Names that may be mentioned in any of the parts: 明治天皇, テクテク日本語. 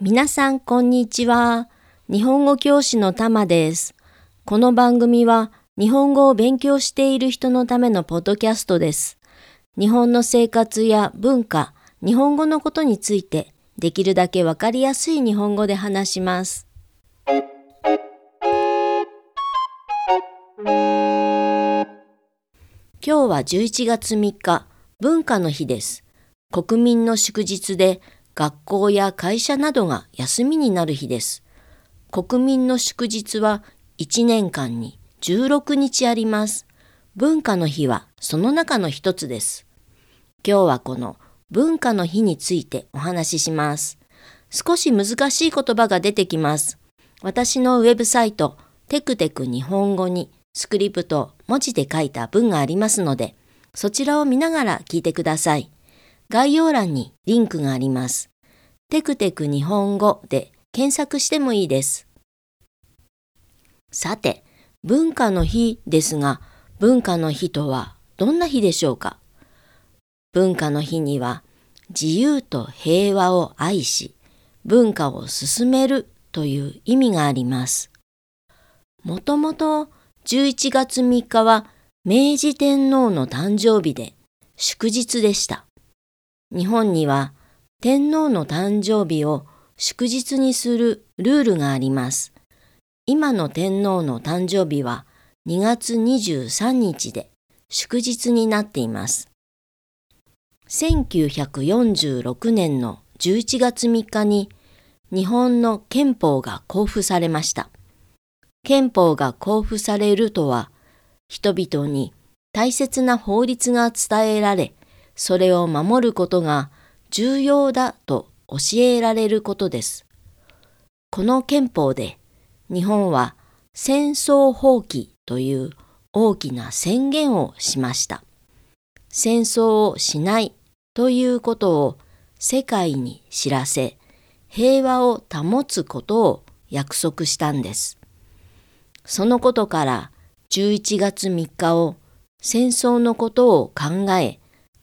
皆さんこんにちは。日本語教師のたまです。この番組は日本語を勉強している人のためのポッドキャストです。日本の生活や文化、日本語のことについてできるだけわかりやすい日本語で話します。今日は11月3日、文化の日です。国民の祝日で、学校や会社などが休みになる日です。国民の祝日は1年間に16日あります。文化の日はその中の一つです。今日はこの文化の日についてお話しします。少し難しい言葉が出てきます。私のウェブサイトテクテク日本語にスクリプトを文字で書いた文がありますので、そちらを見ながら聞いてください。概要欄にリンクがあります。テクテク日本語で検索してもいいです。さて、文化の日ですが、文化の日とはどんな日でしょうか？文化の日には、自由と平和を愛し、文化を進めるという意味があります。もともと11月3日は明治天皇の誕生日で祝日でした。日本には天皇の誕生日を祝日にするルールがあります。今の天皇の誕生日は2月23日で祝日になっています。1946年の11月3日に日本の憲法が公布されました。憲法が公布されるとは、人々に大切な法律が伝えられ、それを守ることが重要だと教えられることです。この憲法で日本は戦争放棄という大きな宣言をしました。戦争をしないということを世界に知らせ、平和を保つことを約束したんです。そのことから11月3日を戦争のことを考え、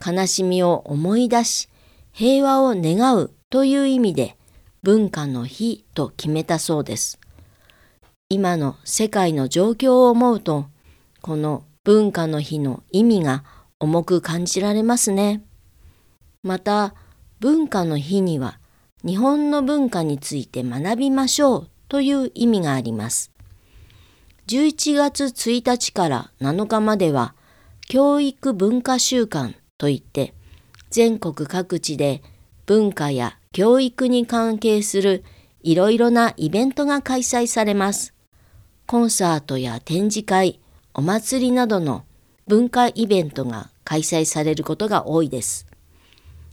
悲しみを思い出し、平和を願うという意味で文化の日と決めたそうです。今の世界の状況を思うと、この文化の日の意味が重く感じられますね。また、文化の日には日本の文化について学びましょうという意味があります。11月1日から7日までは教育文化週間といって、全国各地で文化や教育に関係するいろいろなイベントが開催されます。コンサートや展示会、お祭りなどの文化イベントが開催されることが多いです。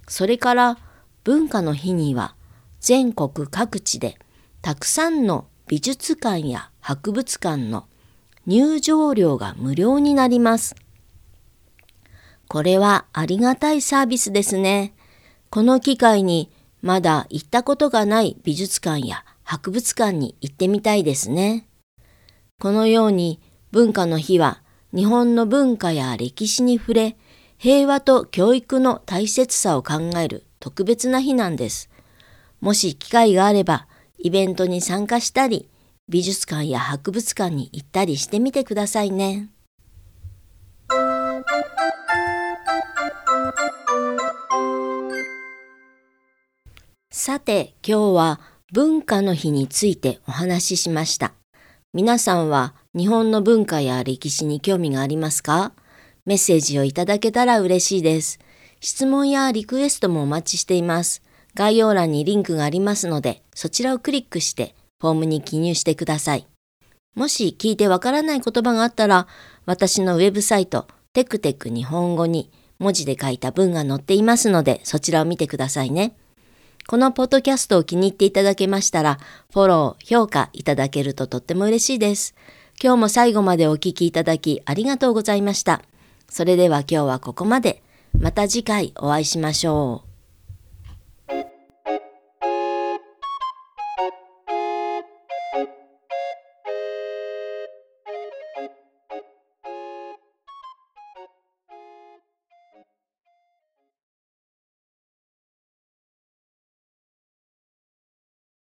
それから文化の日には全国各地でたくさんの美術館や博物館の入場料が無料になります。これはありがたいサービスですね。この機会にまだ行ったことがない美術館や博物館に行ってみたいですね。このように文化の日は日本の文化や歴史に触れ、平和と教育の大切さを考える特別な日なんです。もし機会があればイベントに参加したり、美術館や博物館に行ったりしてみてくださいね。さて、今日は文化の日についてお話ししました。皆さんは日本の文化や歴史に興味がありますか？メッセージをいただけたら嬉しいです。質問やリクエストもお待ちしています。概要欄にリンクがありますので、そちらをクリックしてフォームに記入してください。もし聞いてわからない言葉があったら、私のウェブサイトテクテク日本語に文字で書いた文が載っていますので、そちらを見てくださいね。このポッドキャストを気に入っていただけましたら、フォロー、評価いただけるととっても嬉しいです。今日も最後までお聞きいただきありがとうございました。それでは今日はここまで。また次回お会いしましょう。